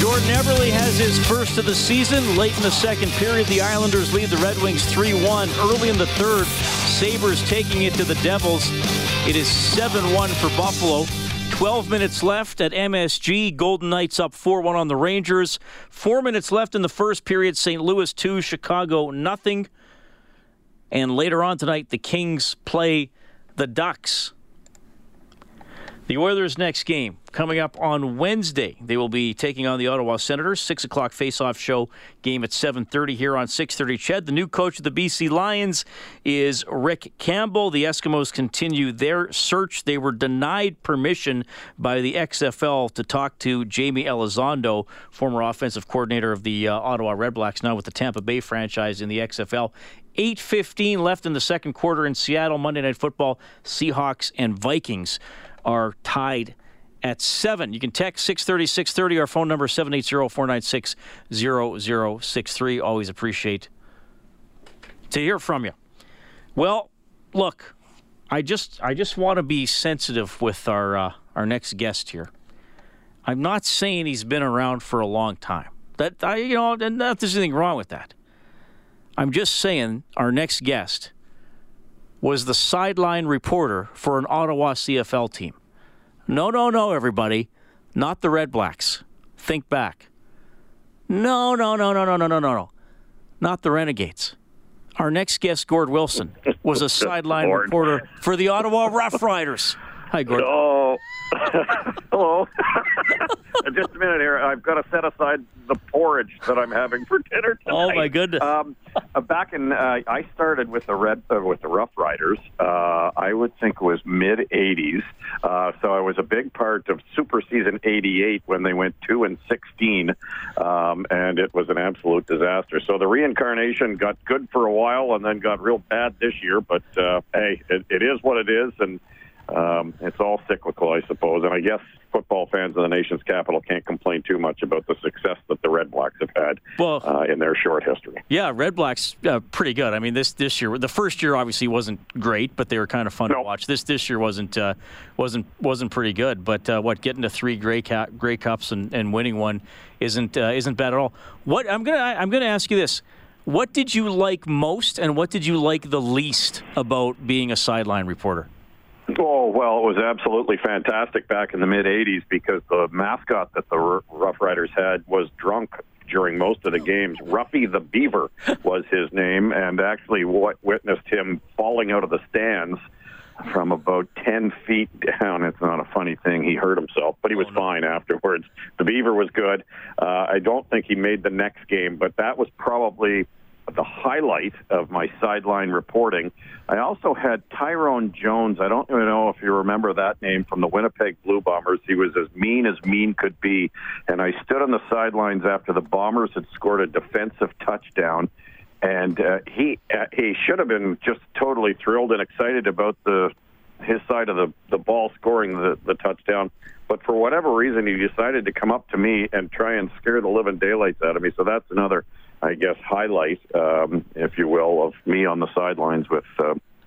Jordan Eberle has his first of the season. Late in the second period, the Islanders lead the Red Wings 3-1. Early in the third, Sabres taking it to the Devils. It is 7-1 for Buffalo. 12 minutes left at MSG. Golden Knights up 4-1 on the Rangers. 4 minutes left in the first period. St. Louis 2, Chicago nothing. And later on tonight, the Kings play the Ducks. The Oilers' next game coming up on Wednesday. They will be taking on the Ottawa Senators. 6 o'clock face-off show, game at 7:30 here on 630 CHED. The new coach of the BC Lions is Rick Campbell. The Eskimos continue their search. They were denied permission by the XFL to talk to Jamie Elizondo, former offensive coordinator of the Ottawa Redblacks, now with the Tampa Bay franchise in the XFL. 8:15 left in the second quarter in Seattle. Monday Night Football, Seahawks and Vikings are tied at 7. You can text 630-630. Our phone number 780-496-0063. Always appreciate to hear from you. Well, look, I just want to be sensitive with our next guest here. I'm not saying he's been around for a long time. And not that there's anything wrong with that. I'm just saying our next guest was the sideline reporter for an Ottawa CFL team. No, everybody. Not the Red Blacks. Think back. No. Not the Renegades. Our next guest, Gord Wilson, was a sideline reporter for the Ottawa Rough Riders. Hi, Gord. Oh, hello. Just a minute here. I've got to set aside the porridge that I'm having for dinner tonight. Oh my goodness! Back in, I started with the Rough Riders. I would think it was mid '80s. So I was a big part of Super Season '88 when they went 2-16, and it was an absolute disaster. So the reincarnation got good for a while, and then got real bad this year. But hey, it is what it is, and it's all cyclical, I suppose. And I guess football fans in the nation's capital can't complain too much about the success that the Red Blacks have had in their short history. Yeah, Red Blacks, pretty good. I mean, this year, the first year obviously wasn't great, but they were kind of fun to watch. This year wasn't pretty good. But getting to three Grey Cups and winning one isn't bad at all. What I'm gonna ask you this: what did you like most, and what did you like the least about being a sideline reporter? Oh, well, it was absolutely fantastic back in the mid-'80s because the mascot that the Rough Riders had was drunk during most of the games. Ruffy the Beaver was his name, and actually witnessed him falling out of the stands from about 10 feet down. It's not a funny thing. He hurt himself, but he was fine afterwards. The Beaver was good. I don't think he made the next game, but that was probably the highlight of my sideline reporting. I also had Tyrone Jones. I don't even know if you remember that name from the Winnipeg Blue Bombers. He was as mean could be. And I stood on the sidelines after the Bombers had scored a defensive touchdown. And he should have been just totally thrilled and excited about his side of the ball scoring the touchdown. But for whatever reason, he decided to come up to me and try and scare the living daylights out of me. So that's another, I guess, highlight, if you will, of me on the sidelines with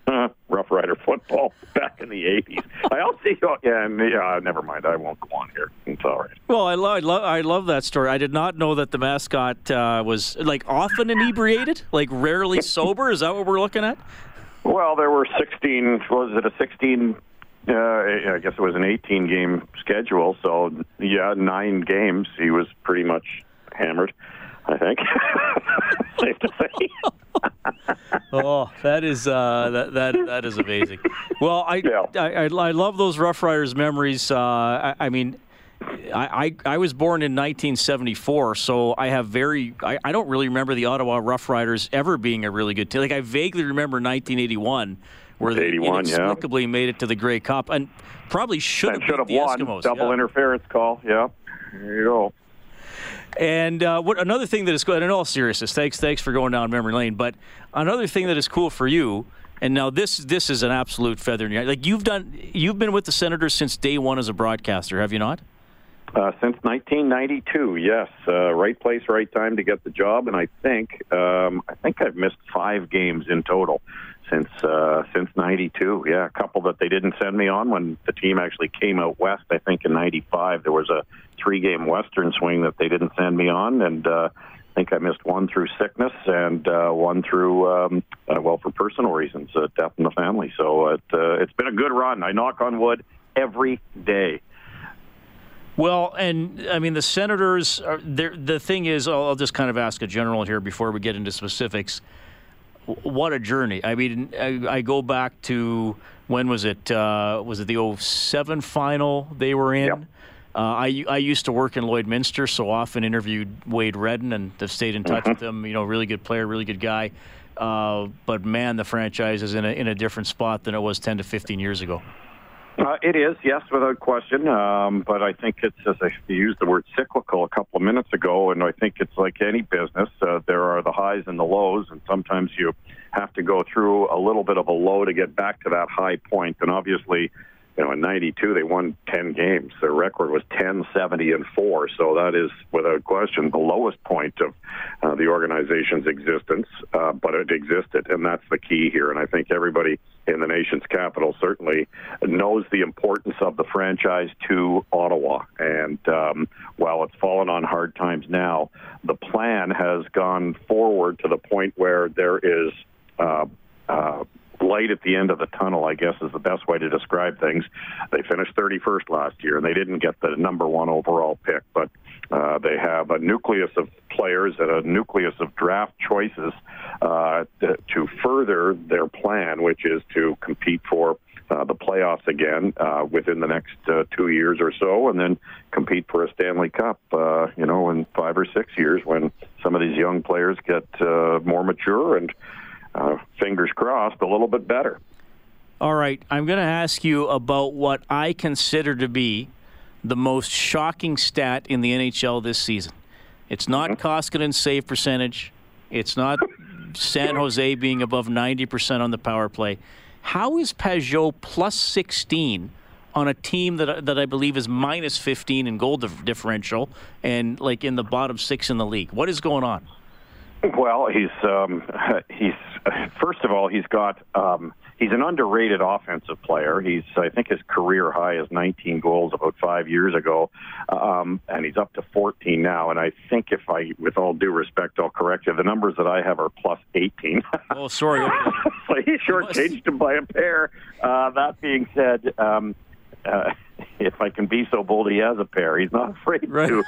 Rough Rider football back in the 80s. I also, never mind. I won't go on here. It's all right. Well, I love that story. I did not know that the mascot was, like, often inebriated, like, rarely sober. Is that what we're looking at? Well, there were 16, was it a 16, I guess it was an 18-game schedule. So, yeah, 9 games. He was pretty much hammered, I think. Safe to say. Oh, that is that is amazing. Well, I love those Rough Riders memories. I mean, I was born in 1974, so I have I don't really remember the Ottawa Rough Riders ever being a really good team. Like, I vaguely remember 1981, where they inexplicably made it to the Grey Cup and probably should have beat the Eskimos. Double interference call. Yeah, there you go. And another thing that is cool, and in all seriousness, thanks for going down memory lane, but another thing that is cool for you, and now this is an absolute feather in your head. Like you've been with the Senators since day one as a broadcaster, have you not? Since 1992, yes. Right place, right time to get the job, and I think I've missed 5 games in total since 92. Yeah, a couple that they didn't send me on when the team actually came out west. I think in 95 there was a 3-game Western swing that they didn't send me on, and I think I missed one through sickness and one through well, for personal reasons, death in the family. So it's been a good run. I knock on wood every day. Well, and, I mean, the Senators, the thing is, I'll just kind of ask a general here before we get into specifics. What a journey. I mean, I go back to, when was it? Was it the 07 final they were in? Yep. I used to work in Lloydminster, so often interviewed Wade Redden, and have stayed in touch with him. You know, really good player, really good guy. But, man, the franchise is in a different spot than it was 10 to 15 years ago. It is, yes, without question. But I think it's, as I used the word cyclical a couple of minutes ago, and I think it's like any business. There are the highs and the lows, and sometimes you have to go through a little bit of a low to get back to that high point. And obviously, you know, in 92, they won 10 games. Their record was 10-70-4. So that is, without question, the lowest point of the organization's existence. But it existed, and that's the key here. And I think everybody in the nation's capital certainly knows the importance of the franchise to Ottawa. And while it's fallen on hard times now, the plan has gone forward to the point where there is light at the end of the tunnel, I guess, is the best way to describe things. They finished 31st last year, and they didn't get the #1 overall pick, but they have a nucleus of players and a nucleus of draft choices to further their plan, which is to compete for the playoffs again within the next 2 years or so, and then compete for a Stanley Cup, you know, in 5 or 6 years when some of these young players get more mature and fingers crossed, a little bit better. All right, I'm going to ask you about what I consider to be the most shocking stat in the NHL this season. It's not Koskinen's save percentage. It's not San Jose being above 90% on the power play. How is Pageau plus 16 on a team that I believe is minus 15 in goal differential and like in the bottom 6 in the league? What is going on? Well, he's first of all, he's got he's an underrated offensive player. He's, I think, his career high is 19 goals about 5 years ago, and he's up to 14 now. And I think, with all due respect, I'll correct you. The numbers that I have are plus 18. Oh, sorry. So he shortchanged him by a pair. That being said, if I can be so bold, he has a pair. He's not afraid to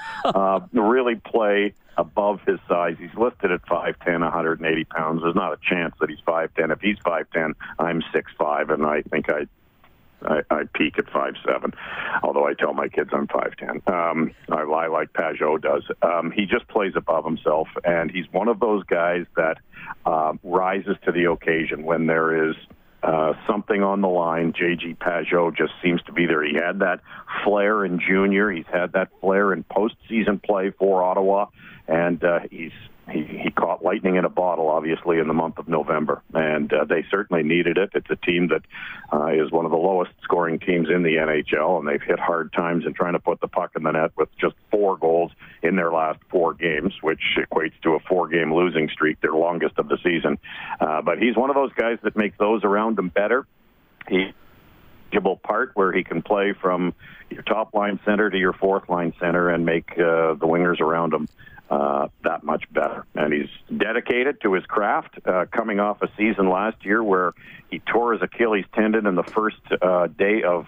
really play above his size. He's listed at 5'10", 180 pounds. There's not a chance that he's 5'10". If he's 5'10", I'm 6'5", and I think I peak at 5'7", although I tell my kids I'm 5'10". I lie like Pageau does. He just plays above himself, and he's one of those guys that rises to the occasion when there is something on the line. J.G. Pageau just seems to be there. He had that flair in junior. He's had that flair in postseason play for Ottawa, and he caught lightning in a bottle, obviously, in the month of November, and they certainly needed it. It's a team that is one of the lowest-scoring teams in the NHL, and they've hit hard times in trying to put the puck in the net with just 4 goals in their last 4 games, which equates to a 4-game losing streak, their longest of the season. But he's one of those guys that makes those around him better. He's part where he can play from your top-line center to your fourth-line center and make the wingers around him that much better. And he's dedicated to his craft, coming off a season last year where he tore his Achilles tendon in the first day of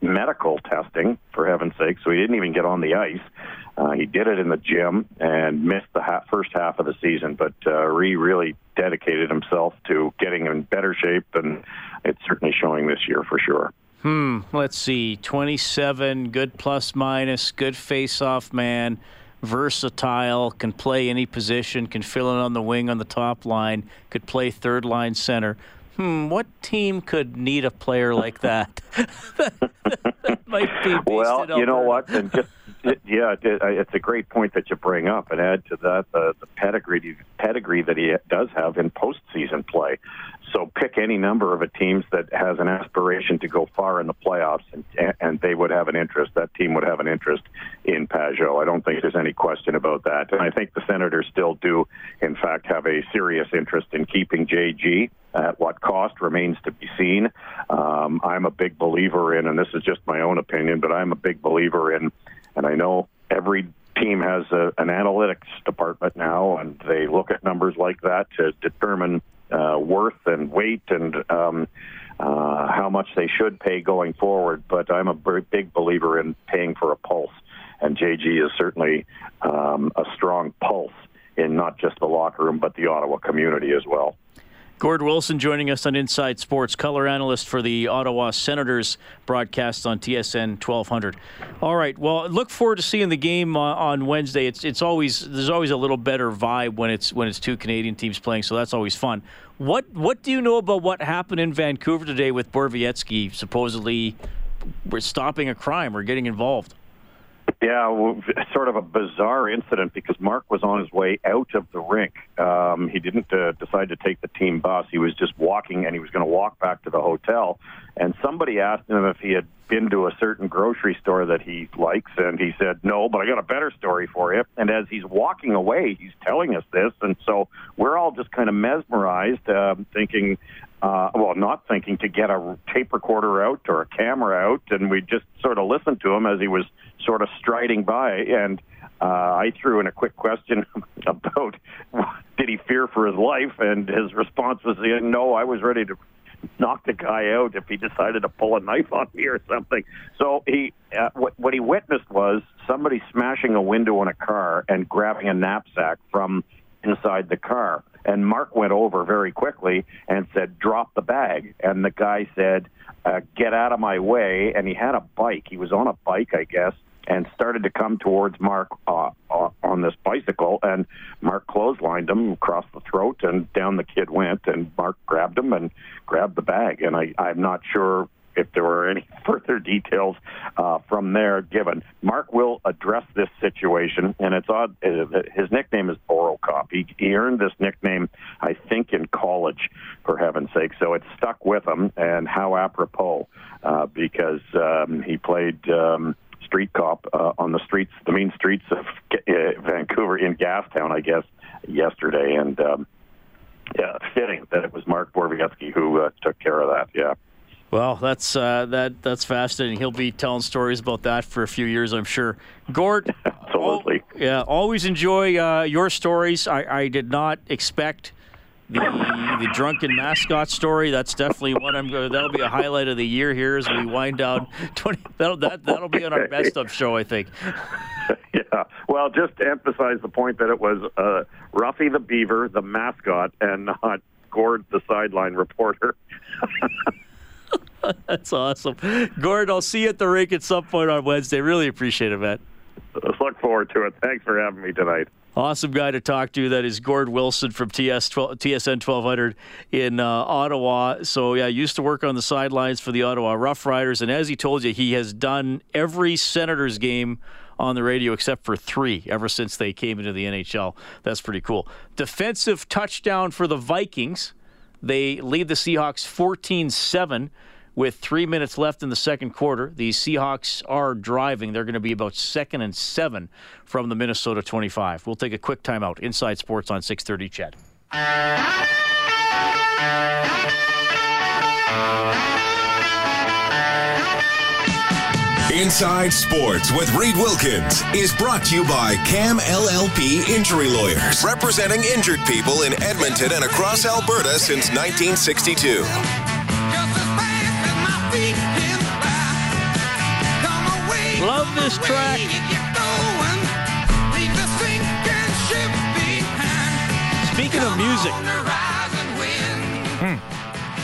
medical testing, for heaven's sake, so he didn't even get on the ice. He did it in the gym and missed the first half of the season, but he really dedicated himself to getting in better shape, and it's certainly showing this year for sure. Let's see, 27, good plus minus, good face-off man, versatile, can play any position, can fill in on the wing on the top line, could play third-line center. What team could need a player like that? That might be based in Alberta. Well, you know what? And just It's a great point that you bring up, and add to that the pedigree that he does have in postseason play. So pick any number of a teams that has an aspiration to go far in the playoffs, and they would have an interest. That team would have an interest in Pageau. I don't think there's any question about that. And I think the Senators still do, in fact, have a serious interest in keeping J.G. At what cost remains to be seen. I'm a big believer in, and this is just my own opinion, but I'm a big believer in, and I know every team has an analytics department now, and they look at numbers like that to determine worth and weight and how much they should pay going forward. But I'm a big believer in paying for a pulse, and J.G. is certainly a strong pulse in not just the locker room, but the Ottawa community as well. Gord Wilson joining us on Inside Sports, color analyst for the Ottawa Senators, broadcast on TSN 1200. All right, well, look forward to seeing the game on Wednesday. It's always, there's always a little better vibe when it's two Canadian teams playing, so that's always fun. What do you know about what happened in Vancouver today with Borowiecki supposedly stopping a crime or getting involved? Yeah, well, sort of a bizarre incident because Mark was on his way out of the rink. He didn't decide to take the team bus. He was just walking, and he was going to walk back to the hotel. And somebody asked him if he had been to a certain grocery store that he likes, and he said, no, but I got a better story for you. And as he's walking away, he's telling us this. And so we're all just kind of mesmerized, thinking... not thinking to get a tape recorder out or a camera out, and we just sort of listened to him as he was sort of striding by, and I threw in a quick question about did he fear for his life, and his response was, no, I was ready to knock the guy out if he decided to pull a knife on me or something. So he what he witnessed was somebody smashing a window on a car and grabbing a knapsack from inside the car. And Mark went over very quickly and said, drop the bag. And the guy said, get out of my way. And he had a bike. He was on a bike, I guess, and started to come towards Mark on this bicycle. And Mark clotheslined him across the throat, and down the kid went. And Mark grabbed him and grabbed the bag. And I'm not sure if there were any further details from there given. Mark will address this situation, and it's odd. His nickname is Borocop. He earned this nickname, I think, in college, for heaven's sake. So it's stuck with him, and how apropos, because he played street cop on the streets, the mean streets of Vancouver in Gastown, I guess, yesterday. And, fitting that it was Mark Borowiecki who took care of that, yeah. Well, that's fascinating. He'll be telling stories about that for a few years, I'm sure. Gord, absolutely. Always enjoy your stories. I did not expect the drunken mascot story. That's definitely what that'll be a highlight of the year here as we wind down. That'll be on our best of show, I think. Yeah. Well, just to emphasize the point that it was Ruffy the Beaver, the mascot, and not Gord, the sideline reporter. That's awesome. Gord, I'll see you at the rink at some point on Wednesday. Really appreciate it, man. Let's look forward to it. Thanks for having me tonight. Awesome guy to talk to. That is Gord Wilson from TSN 1200 in Ottawa. So, yeah, used to work on the sidelines for the Ottawa Rough Riders. And as he told you, he has done every Senators game on the radio except for three ever since they came into the NHL. That's pretty cool. Defensive touchdown for the Vikings. They lead the Seahawks 14-7. With 3 minutes left in the second quarter, the Seahawks are driving. They're going to be about 2nd and 7 from the Minnesota 25. We'll take a quick timeout. Inside Sports on 630 Chet. Inside Sports with Reid Wilkins is brought to you by Cam LLP Injury Lawyers, representing injured people in Edmonton and across Alberta since 1962. Love this track. Speaking of music,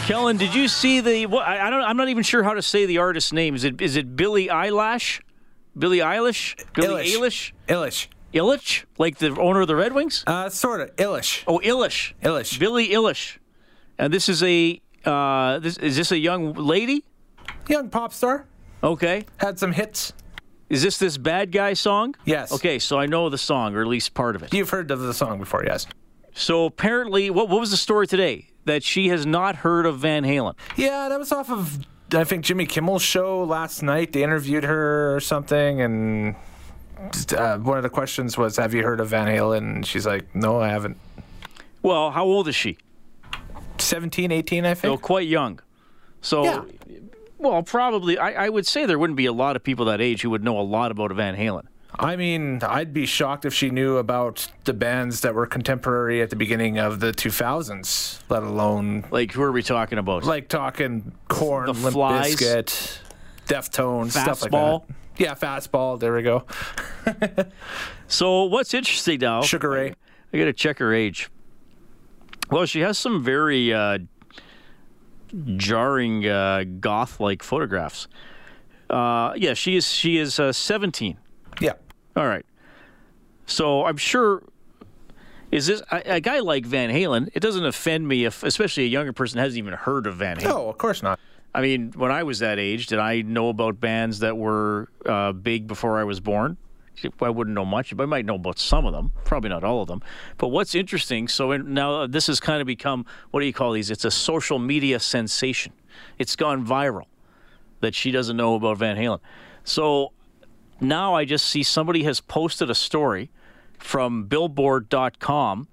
Kellen, did you see the? I'm not even sure how to say the artist's name. Is it Billie Eilish? Billie Eilish, like the owner of the Red Wings. Sort of Eilish. Oh, Eilish. Billie Eilish, and this is a. Is this a young lady? Young pop star. Okay. Had some hits. Is this Bad Guy song? Yes. Okay, so I know the song, or at least part of it. You've heard of the song before, yes. So apparently, what was the story today? That she has not heard of Van Halen. Yeah, that was off of, I think, Jimmy Kimmel's show last night. They interviewed her or something, and one of the questions was, have you heard of Van Halen? And she's like, no, I haven't. Well, how old is she? 17, 18, I think. So quite young. So, yeah. Well, probably, I would say there wouldn't be a lot of people that age who would know a lot about Van Halen. I mean, I'd be shocked if she knew about the bands that were contemporary at the beginning of the 2000s, let alone... Like, who are we talking about? Like talking Korn, the Limp Flies, Bizkit, Deftones, stuff like that. Yeah, Fastball, there we go. So what's interesting now... Sugar Ray. I got to check her age. Well, she has some very jarring goth-like photographs. Yeah, she is 17. Yeah. All right. So I'm sure, is this a guy like Van Halen? It doesn't offend me if, especially a younger person, hasn't even heard of Van Halen. No, of course not. I mean, when I was that age, did I know about bands that were big before I was born? I wouldn't know much, but I might know about some of them. Probably not all of them. But what's interesting, so now this has kind of become, what do you call these? It's a social media sensation. It's gone viral that she doesn't know about Van Halen. So... Now I just see somebody has posted a story from Billboard.com,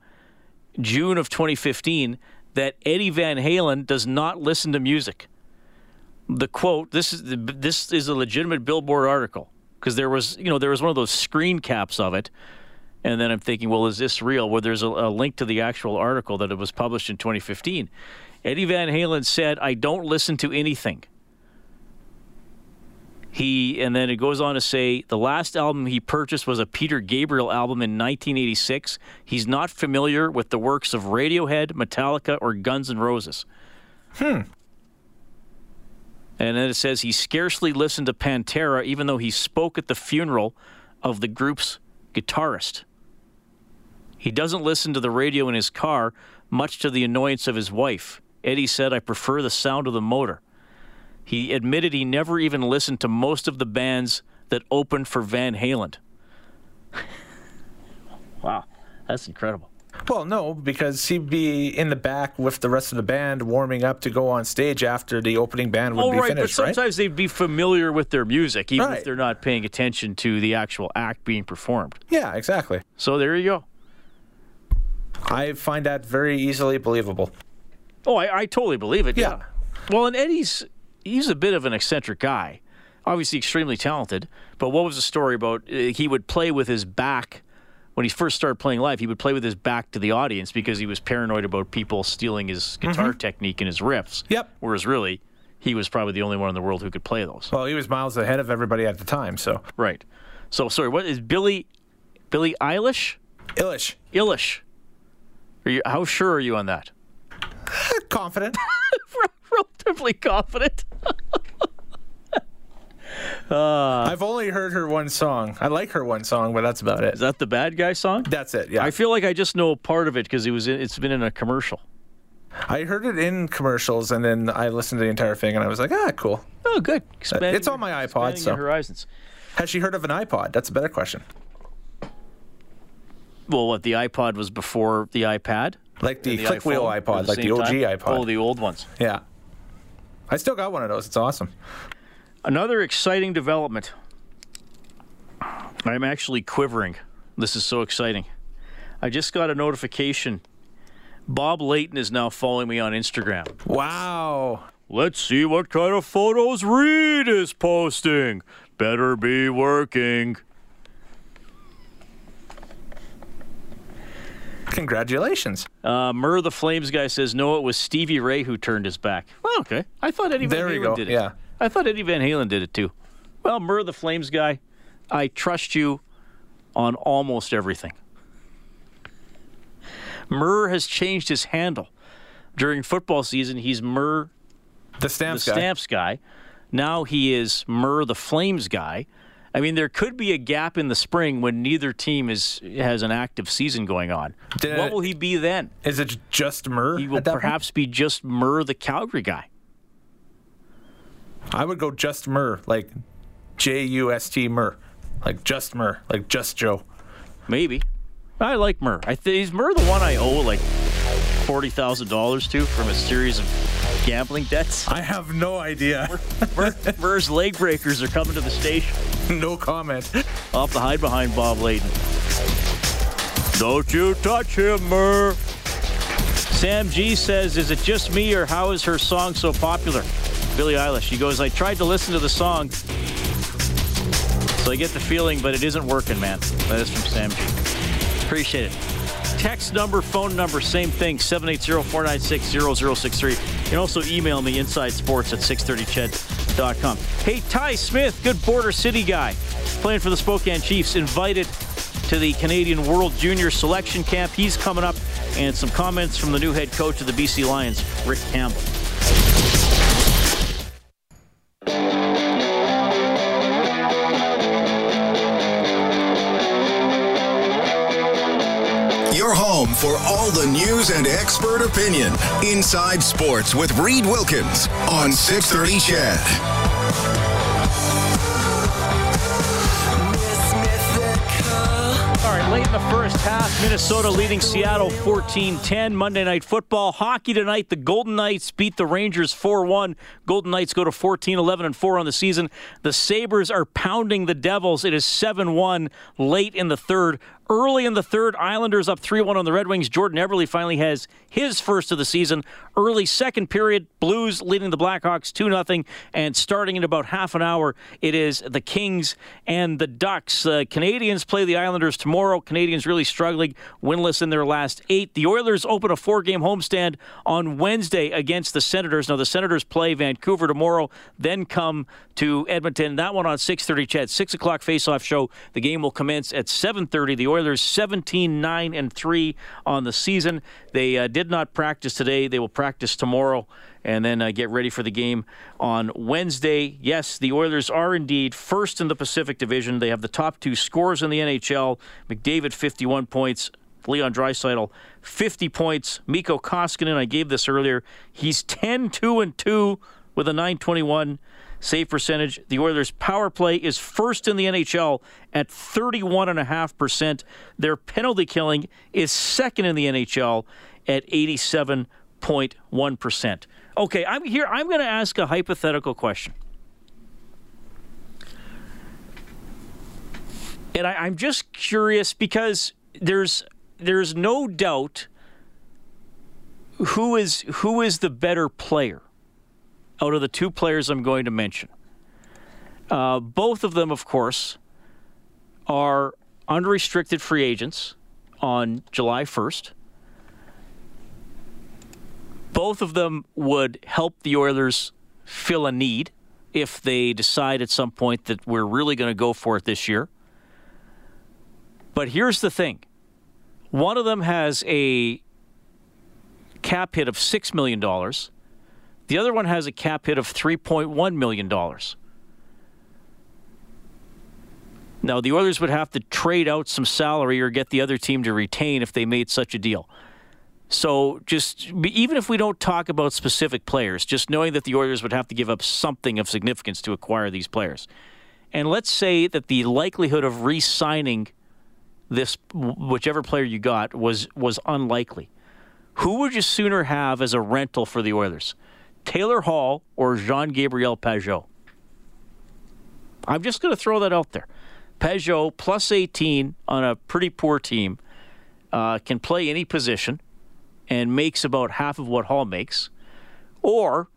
June of 2015, that Eddie Van Halen does not listen to music. The quote, this is a legitimate Billboard article, because there was one of those screen caps of it, and then I'm thinking, well, is this real? Well, there's a link to the actual article that it was published in 2015. Eddie Van Halen said, "I don't listen to anything." And then it goes on to say the last album he purchased was a Peter Gabriel album in 1986. He's not familiar with the works of Radiohead, Metallica, or Guns N' Roses. And then it says he scarcely listened to Pantera, even though he spoke at the funeral of the group's guitarist. He doesn't listen to the radio in his car, much to the annoyance of his wife. Eddie said, "I prefer the sound of the motor." He admitted he never even listened to most of the bands that opened for Van Halen. Wow, that's incredible. Well, no, because he'd be in the back with the rest of the band warming up to go on stage after the opening band would be finished, right? But sometimes they'd be familiar with their music, even if they're not paying attention to the actual act being performed. Yeah, exactly. So there you go. I find that very easily believable. Oh, I totally believe it, yeah. Well, and he's a bit of an eccentric guy, obviously extremely talented, but what was the story about he would play with his back when he first started playing live? He would play with his back to the audience because he was paranoid about people stealing his guitar technique and his riffs. Yep. Whereas really, he was probably the only one in the world who could play those. Well, he was miles ahead of everybody at the time, so. Right. So, sorry, what is Billie Eilish? Eilish. How sure are you on that? Confident. Relatively confident. I've only heard her one song. I like her one song, but that's about it. Is that the Bad Guy song? That's it, yeah. I feel like I just know part of it because it's been in a commercial. I heard it in commercials, and then I listened to the entire thing, and I was like, cool. Oh, good. It's on my iPod, so. Horizons. Has she heard of an iPod? That's a better question. Well, what, the iPod was before the iPad? Like the click wheel iPod, like the OG iPod. Oh, the old ones. Yeah. I still got one of those. It's awesome. Another exciting development. I'm actually quivering. This is so exciting. I just got a notification. Bob Layton is now following me on Instagram. Wow. Let's see what kind of photos Reid is posting. Better be working. Congratulations. Murr the Flames guy says, no, it was Stevie Ray who turned his back. Well, okay. I thought Eddie Van Halen did it. Yeah. I thought Eddie Van Halen did it too. Well, Murr the Flames guy, I trust you on almost everything. Murr has changed his handle. During football season, he's Murr the Stamps guy. Now he is Murr the Flames guy. I mean, there could be a gap in the spring when neither team has an active season going on. What will he be then? Is it just Murr? He will perhaps be just Murr, the Calgary guy. I would go just Murr, like J-U-S-T Murr. Like just Murr. Like just Joe. Maybe. I like Murr. Is Murr the one I owe like $40,000 to from a series of gambling debts? I have no idea. Murr's leg breakers are coming to the station. No comment. I'll have to hide behind Bob Layton. Don't you touch him, Murr. Sam G says, is it just me or how is her song so popular? Billie Eilish. She goes, I tried to listen to the song, so I get the feeling, but it isn't working, man. That is from Sam G. Appreciate it. Text number, phone number, same thing, 780-496-0063. You can also email me, insidesports@630ched.com. Hey, Ty Smith, good Border City guy, playing for the Spokane Chiefs, invited to the Canadian World Junior Selection Camp. He's coming up, and some comments from the new head coach of the BC Lions, Rick Campbell. For all the news and expert opinion, Inside Sports with Reid Wilkins on 630 CHED. All right, late in the first half, Minnesota leading Seattle 14-10. Monday Night Football. Hockey tonight, the Golden Knights beat the Rangers 4-1. Golden Knights go to 14-11-4 on the season. The Sabres are pounding the Devils. It is 7-1 late in the third. Early in the third, Islanders up 3-1 on the Red Wings. Jordan Eberle finally has his first of the season. Early second period, Blues leading the Blackhawks 2-0. And starting in about half an hour, it is the Kings and the Ducks. Canadians play the Islanders tomorrow. Canadians really struggling, winless in their last 8. The Oilers open a 4-game homestand on Wednesday against the Senators. Now, the Senators play Vancouver tomorrow, then come to Edmonton. That one on 6:30, Chad. 6 o'clock face-off show. The game will commence at 7:30. The Oilers 17-9-3 on the season. They did not practice today. They will practice tomorrow and then get ready for the game on Wednesday. Yes, the Oilers are indeed first in the Pacific Division. They have the top 2 scorers in the NHL. McDavid, 51 points. Leon Draisaitl, 50 points. Mikko Koskinen, I gave this earlier, he's 10-2-2 with a .921. Save percentage. The Oilers' power play is first in the NHL at 31.5%. Their penalty killing is second in the NHL at 87.1%. Okay, I'm here. I'm going to ask a hypothetical question. And I'm just curious because there's no doubt who is the better player out of the 2 players I'm going to mention. Both of them, of course, are unrestricted free agents on July 1st. Both of them would help the Oilers fill a need if they decide at some point that we're really going to go for it this year. But here's the thing. One of them has a cap hit of $6 million. The other one has a cap hit of $3.1 million. Now, the Oilers would have to trade out some salary or get the other team to retain if they made such a deal. So just even if we don't talk about specific players, just knowing that the Oilers would have to give up something of significance to acquire these players. And let's say that the likelihood of re-signing this, whichever player you got, was unlikely. Who would you sooner have as a rental for the Oilers? Taylor Hall or J.G. Pageau? I'm just going to throw that out there. Pageau, plus 18 on a pretty poor team, can play any position and makes about half of what Hall makes. Or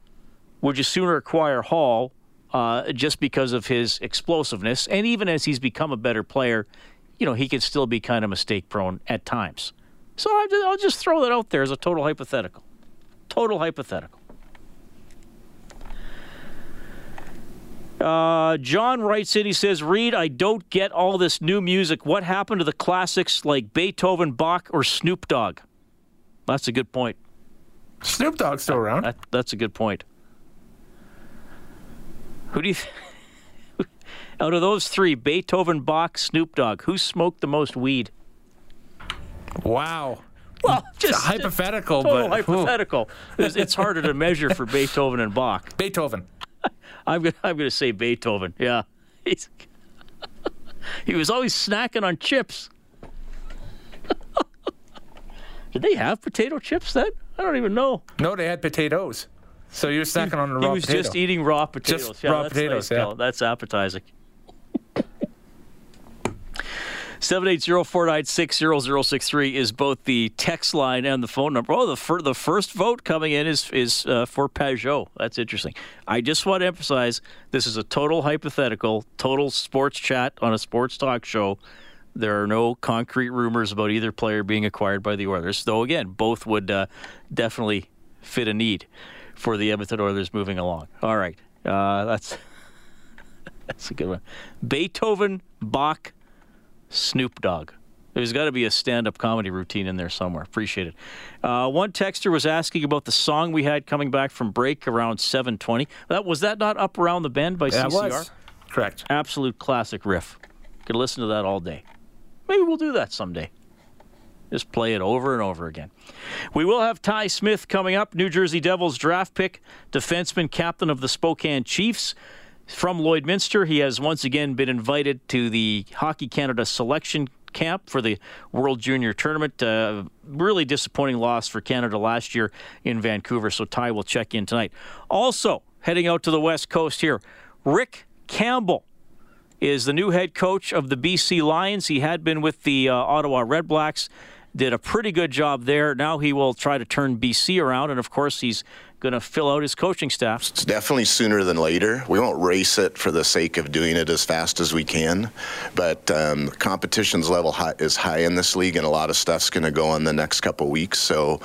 would you sooner acquire Hall just because of his explosiveness? And even as he's become a better player, you know, he can still be kind of mistake-prone at times. So I'll just throw that out there as a total hypothetical. Total hypothetical. John writes in, he says, Reid, I don't get all this new music. What happened to the classics like Beethoven, Bach, or Snoop Dogg? That's a good point. Snoop Dogg's still around. That's a good point. Who do you out of those 3, Beethoven, Bach, Snoop Dogg, who smoked the most weed? Wow. Well, just hypothetical. Total hypothetical. It's harder to measure for Beethoven and Bach. Beethoven. I'm going to say Beethoven, yeah. He was always snacking on chips. Did they have potato chips then? I don't even know. No, they had potatoes. So you were snacking on the raw potato. He was just eating raw potatoes. Just raw potatoes, nice. Yeah. No, that's appetizing. 780-496-0063 is both the text line and the phone number. Oh, the first vote coming in is for Pageau. That's interesting. I just want to emphasize this is a total hypothetical, total sports chat on a sports talk show. There are no concrete rumors about either player being acquired by the Oilers, though, again, both would definitely fit a need for the Edmonton Oilers moving along. All right. That's a good one. Beethoven, Bach, Snoop Dogg. There's got to be a stand-up comedy routine in there somewhere. Appreciate it. One texter was asking about the song we had coming back from break around 7:20. Was that not Up Around the Bend by CCR? It was. Correct. Absolute classic riff. Could listen to that all day. Maybe we'll do that someday. Just play it over and over again. We will have Ty Smith coming up, New Jersey Devils draft pick, defenseman, captain of the Spokane Chiefs. From Lloydminster, he has once again been invited to the Hockey Canada selection camp for the World Junior Tournament. Really disappointing loss for Canada last year in Vancouver, so Ty will check in tonight. Also, heading out to the West Coast here, Rick Campbell is the new head coach of the BC Lions. He had been with the Ottawa Redblacks, did a pretty good job there. Now he will try to turn BC around, and of course he's going to fill out his coaching staff. It's definitely sooner than later. We won't race it for the sake of doing it as fast as we can, but competition's level is high in this league, and a lot of stuff's going to go on the next couple weeks, so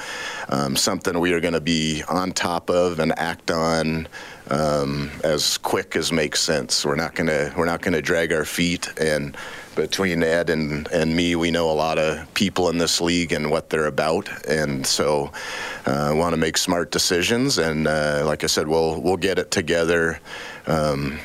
something we are going to be on top of and act on as quick as makes sense. We're not going to drag our feet, and between Ed and me, we know a lot of people in this league and what they're about, and so I want to make smart decisions, and like I said, we'll get it together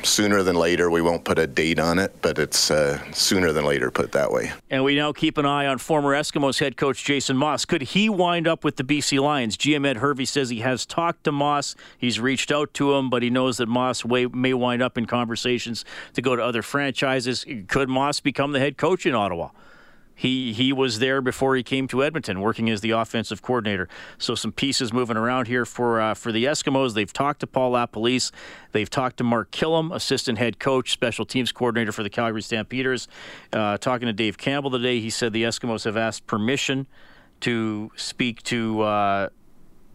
sooner than later. We won't put a date on it, but it's sooner than later, put it that way. And we now keep an eye on former Eskimos head coach Jason Maas. Could he wind up with the BC Lions? GM Ed Hervey says he has talked to Maas. He's reached out to him, but he knows that Maas may wind up in conversations to go to other franchises. Could Maas become the head coach in Ottawa? He was there before he came to Edmonton, working as the offensive coordinator. So some pieces moving around here for the Eskimos. They've talked to Paul Lapolice. They've talked to Mark Killam, assistant head coach, special teams coordinator for the Calgary Stampeders. Talking to Dave Campbell today, he said the Eskimos have asked permission to speak to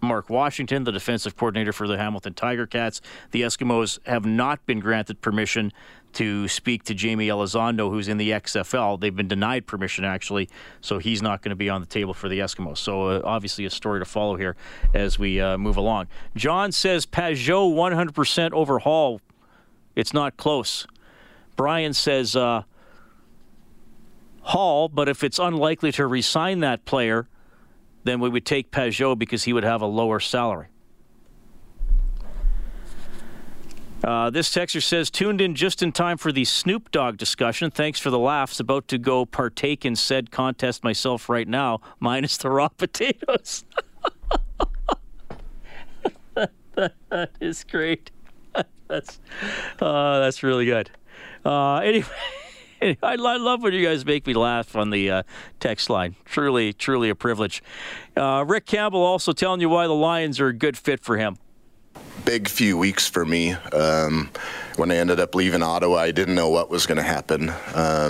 Mark Washington, the defensive coordinator for the Hamilton Tiger Cats. The Eskimos have not been granted permission to speak to Jamie Elizondo, who's in the XFL. They've been denied permission, actually, so he's not going to be on the table for the Eskimos. So, obviously, a story to follow here as we move along. John says, Pageau 100% overhaul. It's not close. Brian says, Hall, but if it's unlikely to re-sign that player, then we would take Pageau because he would have a lower salary. This texter says, tuned in just in time for the Snoop Dogg discussion. Thanks for the laughs. About to go partake in said contest myself right now, minus the raw potatoes. That is great. That's really good. Anyway, I love when you guys make me laugh on the text line. Truly, truly a privilege. Rick Campbell also telling you why the Lions are a good fit for him. Big few weeks for me. When I ended up leaving Ottawa, I didn't know what was going to happen. I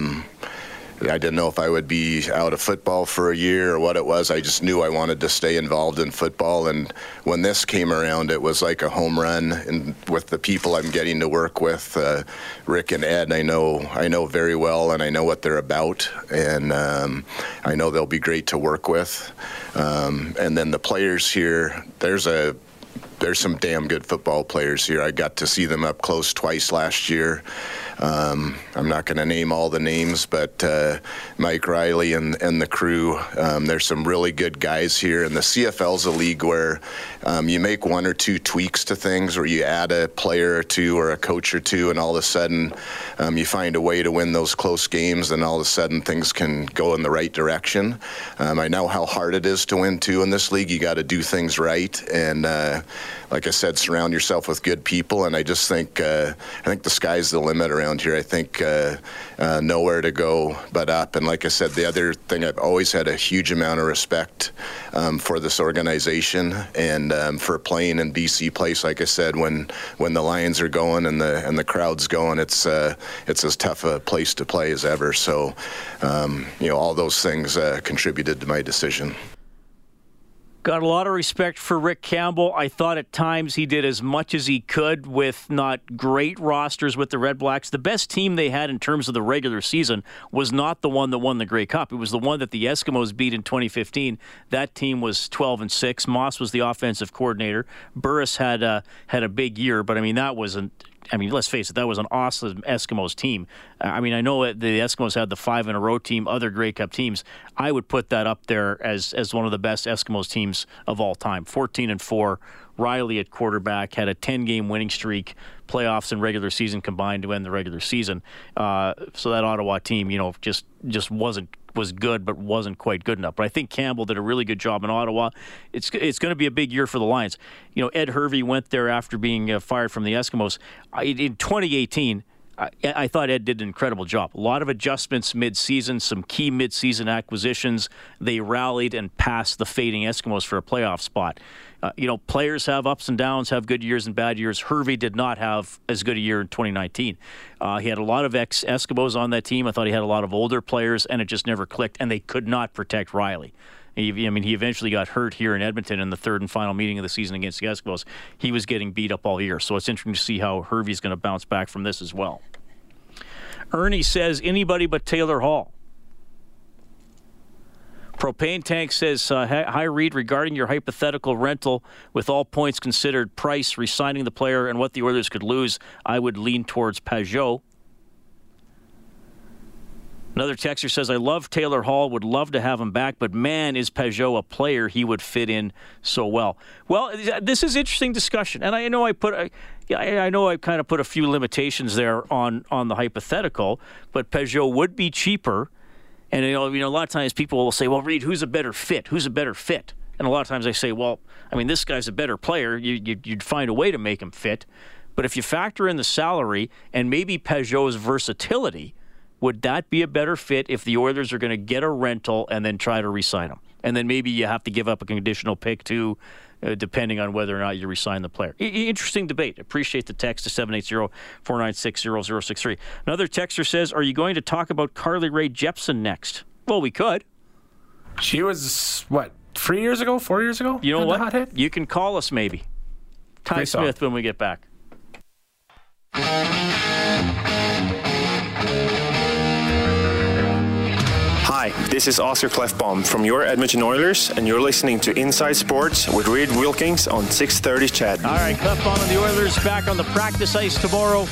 didn't know if I would be out of football for a year or what it was. I just knew I wanted to stay involved in football. And when this came around, it was like a home run. And with the people I'm getting to work with, Rick and Ed, I know very well, and I know what they're about. And I know they'll be great to work with. And then the players here, there's some damn good football players here. I got to see them up close twice last year. I'm not going to name all the names, but Mike Riley and the crew, there's some really good guys here. And the CFL's a league where you make one or two tweaks to things, where you add a player or two or a coach or two, and all of a sudden you find a way to win those close games, and all of a sudden things can go in the right direction. I know how hard it is to win, too, in this league. You got to do things right, and like I said, surround yourself with good people, and I just think the sky's the limit around around here. I think nowhere to go but up. And like I said, the other thing, I've always had a huge amount of respect for this organization and for playing in BC Place. Like I said, when the Lions are going and the crowd's going, it's as tough a place to play as ever. So you know, all those things contributed to my decision. Got a lot of respect for Rick Campbell. I thought at times he did as much as he could with not great rosters with the Red Blacks. The best team they had in terms of the regular season was not the one that won the Grey Cup. It was the one that the Eskimos beat in 2015. That team was 12-6. Moss was the offensive coordinator. Burris had a big year, but I mean that wasn't. I mean, let's face it, that was an awesome Eskimos team. I mean, I know the Eskimos had the 5-in-a-row team, other Grey Cup teams. I would put that up there as one of the best Eskimos teams of all time. 14-4, Riley at quarterback, had a 10-game winning streak, playoffs and regular season combined to end the regular season. So that Ottawa team, you know, just was good, but wasn't quite good enough. But I think Campbell did a really good job in Ottawa. It's going to be a big year for the Lions. You know, Ed Hervey went there after being fired from the Eskimos. In 2018, I thought Ed did an incredible job. A lot of adjustments mid-season, some key mid-season acquisitions. They rallied and passed the fading Eskimos for a playoff spot. You know, players have ups and downs, have good years and bad years. Hervey did not have as good a year in 2019. He had a lot of ex-Eskimos on that team. I thought he had a lot of older players, and it just never clicked, and they could not protect Riley. I mean, he eventually got hurt here in Edmonton in the third and final meeting of the season against the Eskimos. He was getting beat up all year, so it's interesting to see how Hervey's going to bounce back from this as well. Ernie says, anybody but Taylor Hall. Propane Tank says, hi, Reid, regarding your hypothetical rental, with all points considered, price, resigning the player, and what the Oilers could lose, I would lean towards Pageau. Another texter says, I love Taylor Hall, would love to have him back, but man, is Pageau a player? He would fit in so well. Well, this is interesting discussion, and I know I kind of put a few limitations there on the hypothetical, but Pageau would be cheaper, and you know a lot of times people will say, well, Reid, who's a better fit? Who's a better fit? And a lot of times I say, well, I mean, this guy's a better player. You'd find a way to make him fit, but if you factor in the salary and maybe Pageau's versatility, would that be a better fit if the Oilers are going to get a rental and then try to re-sign him? And then maybe you have to give up a conditional pick, too, depending on whether or not you re-sign the player. Interesting debate. Appreciate the text to 780-496-0063. Another texter says, are you going to talk about Carly Rae Jepsen next? Well, we could. She was, what, 4 years ago? You know what? You can call us, maybe. Ty Smith when we get back. Hi, this is Oscar Klefbom from your Edmonton Oilers, and you're listening to Inside Sports with Reid Wilkins on 630 Chat. All right, Klefbom and the Oilers back on the practice ice tomorrow.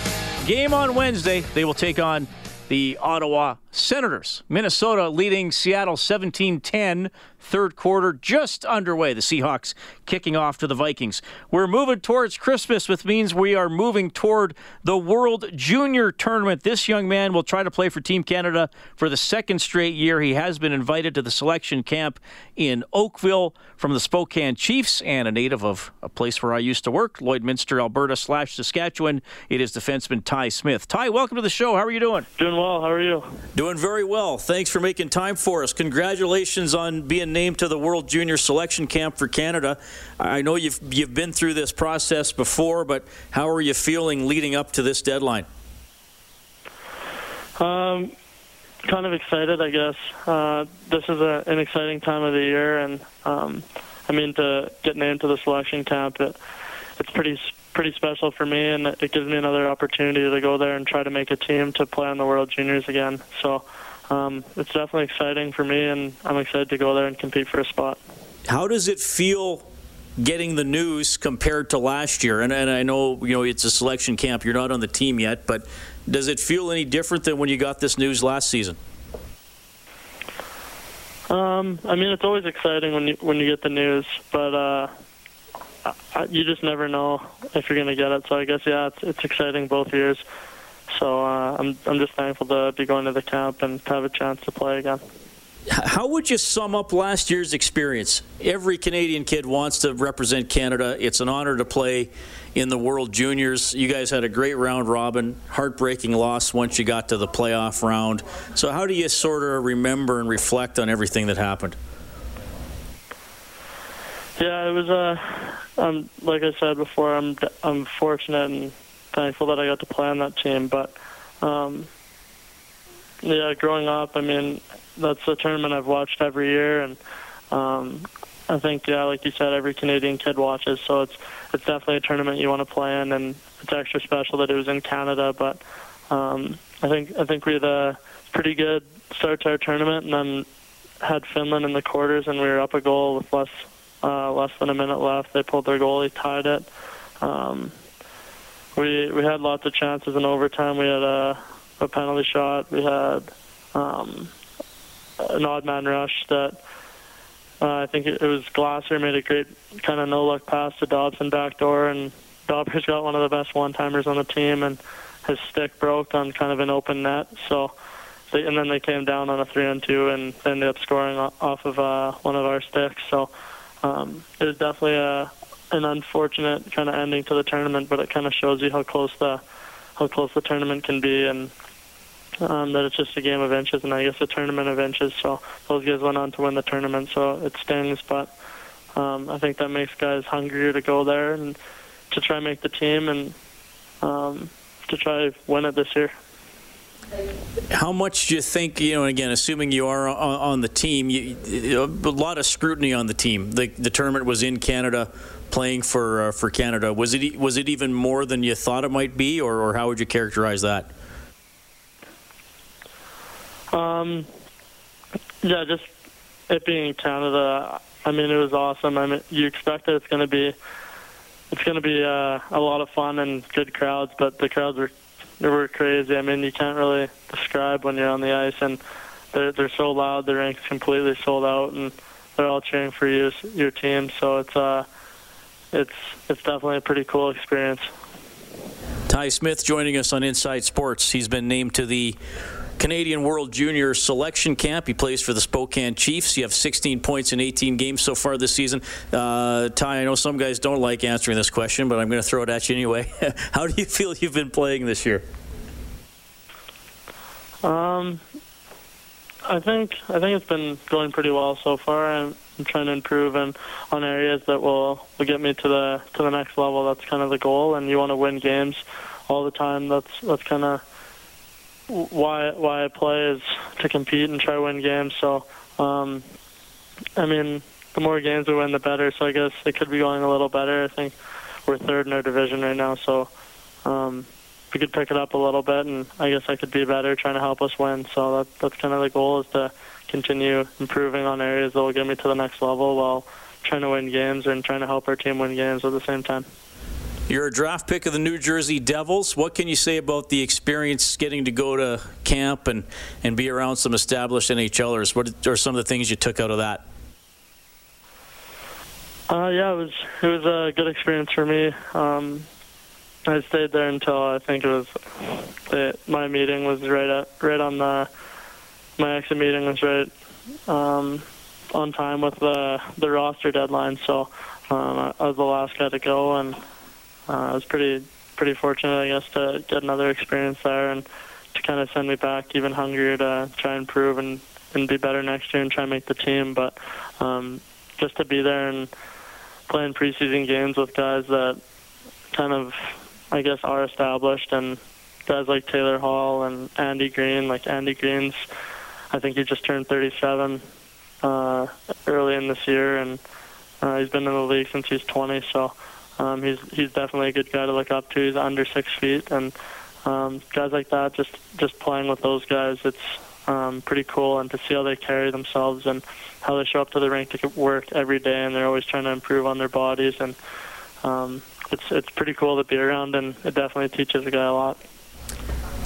Game on Wednesday. They will take on the Ottawa Senators. Minnesota leading Seattle 17-10. Third quarter just underway. The Seahawks kicking off to the Vikings. We're moving towards Christmas, which means we are moving toward the World Junior Tournament. This young man will try to play for Team Canada for the second straight year. He has been invited to the selection camp in Oakville from the Spokane Chiefs, and a native of a place where I used to work, Lloydminster, Alberta / Saskatchewan. It is defenseman Ty Smith. Ty, welcome to the show. How are you doing? Doing well. How are you? Doing very well. Thanks for making time for us. Congratulations on being named to the World Junior Selection Camp for Canada. I know you've been through this process before, but how are you feeling leading up to this deadline? Kind of excited, I guess. This is an exciting time of the year, and I mean, to get named to the selection camp, it's pretty special for me, and it gives me another opportunity to go there and try to make a team to play on the World Juniors again. So it's definitely exciting for me, and I'm excited to go there and compete for a spot. How does it feel getting the news compared to last year? And I know, you know, it's a selection camp. You're not on the team yet, but does it feel any different than when you got this news last season? I mean, it's always exciting when you get the news, but you just never know if you're going to get it. So I guess, yeah, it's exciting both years. So I'm just thankful to be going to the camp and to have a chance to play again. How would you sum up last year's experience? Every Canadian kid wants to represent Canada. It's an honor to play in the World Juniors. You guys had a great round robin, heartbreaking loss once you got to the playoff round. So how do you sort of remember and reflect on everything that happened? Yeah, it was, like I said before, I'm fortunate and thankful that I got to play on that team. But, yeah, growing up, I mean, that's a tournament I've watched every year, and I think, yeah, like you said, every Canadian kid watches, so it's definitely a tournament you want to play in, and it's extra special that it was in Canada. But I think we had a pretty good start to our tournament, and then had Finland in the quarters, and we were up a goal with less than a minute left. They pulled their goalie, tied it. We had lots of chances in overtime. We had a penalty shot. We had an odd man rush that I think it was Glasser made a great kind of no-look pass to Dobson backdoor, and Dobber's got one of the best one-timers on the team, and his stick broke on kind of an open net. So, and then they came down on a 3-on-2 and ended up scoring off of one of our sticks. So it was definitely an unfortunate kind of ending to the tournament, but it kind of shows you how close the tournament can be, and that it's just a game of inches, and I guess a tournament of inches. So those guys went on to win the tournament, so it stings, but I think that makes guys hungrier to go there and to try and make the team and to try to win it this year. How much do you think, again, assuming you are on the team, a lot of scrutiny on the team. The tournament was in Canada, playing for Canada. Was it even more than you thought it might be, or how would you characterize that? Yeah, just it being in Canada, I mean, it was awesome. I mean, you expect that it's going to be a lot of fun and good crowds, but the crowds were crazy. I mean, you can't really describe when you're on the ice, and they're so loud. The rink's completely sold out, and they're all cheering for you, your team. So it's definitely a pretty cool experience. Ty Smith joining us on Inside Sports. He's been named to the Canadian World Junior Selection Camp. He plays for the Spokane Chiefs. You have 16 points in 18 games so far this season. Ty, I know some guys don't like answering this question, but I'm going to throw it at you anyway. How do you feel you've been playing this year? I think it's been going pretty well so far. I'm trying to improve on areas that will get me to the next level. That's kind of the goal, and you want to win games all the time. That's kind of why I play, is to compete and try to win games. So, I mean, the more games we win, the better. So I guess it could be going a little better. I think we're third in our division right now. So we could pick it up a little bit, and I guess I could be better trying to help us win. So that's kind of the goal, is to continue improving on areas that will get me to the next level while trying to win games and trying to help our team win games at the same time. You're a draft pick of the New Jersey Devils. What can you say about the experience getting to go to camp and be around some established NHLers? What are some of the things you took out of that? Yeah, it was a good experience for me. I stayed there until I think it was my meeting was my exit meeting was right on time with the roster deadline. So I was the last guy to go, and I was pretty fortunate, I guess, to get another experience there and to kind of send me back even hungrier to try and improve and be better next year and try and make the team. But just to be there and playing preseason games with guys that kind of, I guess, are established, and guys like Taylor Hall and Andy Green. Like, Andy Green's, I think he just turned 37 early in this year, and he's been in the league since he's 20, so... he's definitely a good guy to look up to. He's under 6 feet, and guys like that, just playing with those guys, it's pretty cool, and to see how they carry themselves and how they show up to the rink to work every day, and they're always trying to improve on their bodies, and it's pretty cool to be around, and it definitely teaches a guy a lot.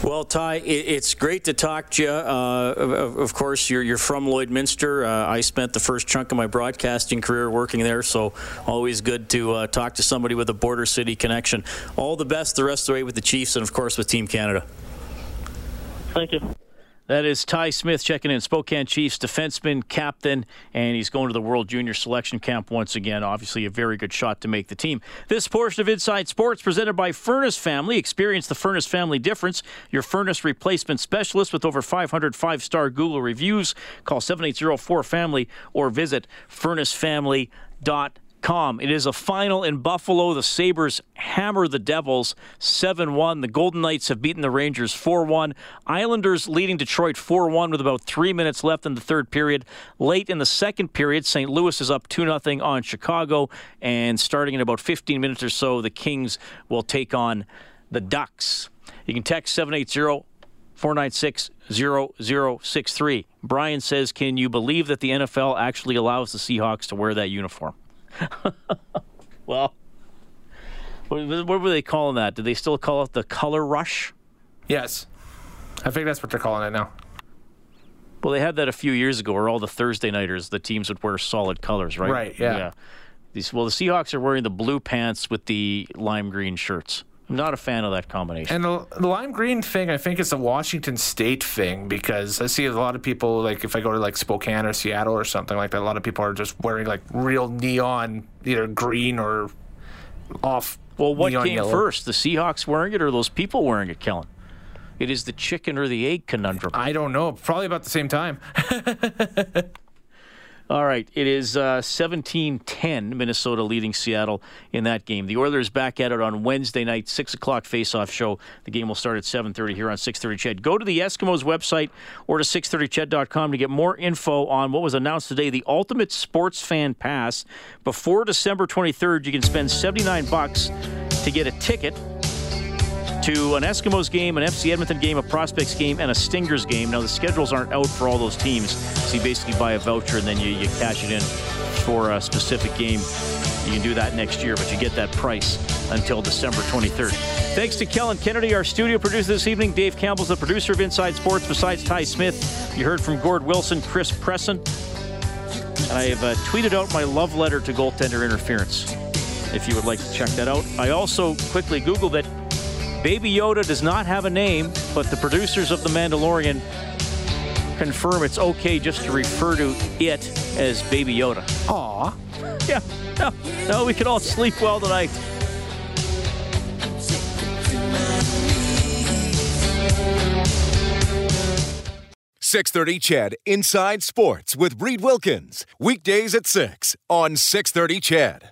Well, Ty, it's great to talk to you. Of course, you're from Lloydminster. I spent the first chunk of my broadcasting career working there, so always good to talk to somebody with a border city connection. All the best the rest of the way with the Chiefs and, of course, with Team Canada. Thank you. That is Ty Smith checking in, Spokane Chiefs defenseman, captain, and he's going to the World Junior Selection Camp once again. Obviously a very good shot to make the team. This portion of Inside Sports presented by Furnace Family. Experience the Furnace Family difference. Your furnace replacement specialist with over 500 five-star Google reviews. Call 7804-FAMILY or visit furnacefamily.com. It is a final in Buffalo. The Sabres hammer the Devils 7-1. The Golden Knights have beaten the Rangers 4-1. Islanders leading Detroit 4-1 with about 3 minutes left in the third period. Late in the second period, St. Louis is up 2-0 on Chicago. And starting in about 15 minutes or so, the Kings will take on the Ducks. You can text 780-496-0063. Brian says, can you believe that the NFL actually allows the Seahawks to wear that uniform? Well, what were they calling that? Did they still call it the color rush? Yes. I think that's what they're calling it now. Well, they had that a few years ago where all the Thursday nighters, the teams would wear solid colors, right? Right, yeah. Well, the Seahawks are wearing the blue pants with the lime green shirts. I'm not a fan of that combination. And the lime green thing, I think it's a Washington State thing, because I see a lot of people, like if I go to like Spokane or Seattle or something like that, a lot of people are just wearing like real neon, either green or off. Well, what came yellow first, the Seahawks wearing it or those people wearing it, Kellen? It is the chicken or the egg conundrum. I don't know. Probably about the same time. All right, it is 17-10, Minnesota leading Seattle in that game. The Oilers back at it on Wednesday night, 6 o'clock face-off show. The game will start at 7:30 here on 630 CHED. Go to the Eskimos website or to 630ched.com to get more info on what was announced today, the Ultimate Sports Fan Pass. Before December 23rd, you can spend $79 to get a ticket to an Eskimos game, an FC Edmonton game, a Prospects game, and a Stingers game. Now, the schedules aren't out for all those teams, so you basically buy a voucher and then you cash it in for a specific game. You can do that next year, but you get that price until December 23rd. Thanks to Kellen Kennedy, our studio producer this evening. Dave Campbell's the producer of Inside Sports. Besides Ty Smith, you heard from Gord Wilson, Chris Presson. And I have tweeted out my love letter to goaltender interference, if you would like to check that out. I also quickly Googled it. Baby Yoda does not have a name, but the producers of The Mandalorian confirm it's okay just to refer to it as Baby Yoda. Aw. Yeah. No, we can all sleep well tonight. .30 CHED Inside Sports with Reid Wilkins. Weekdays at 6 on 6:30 CHED.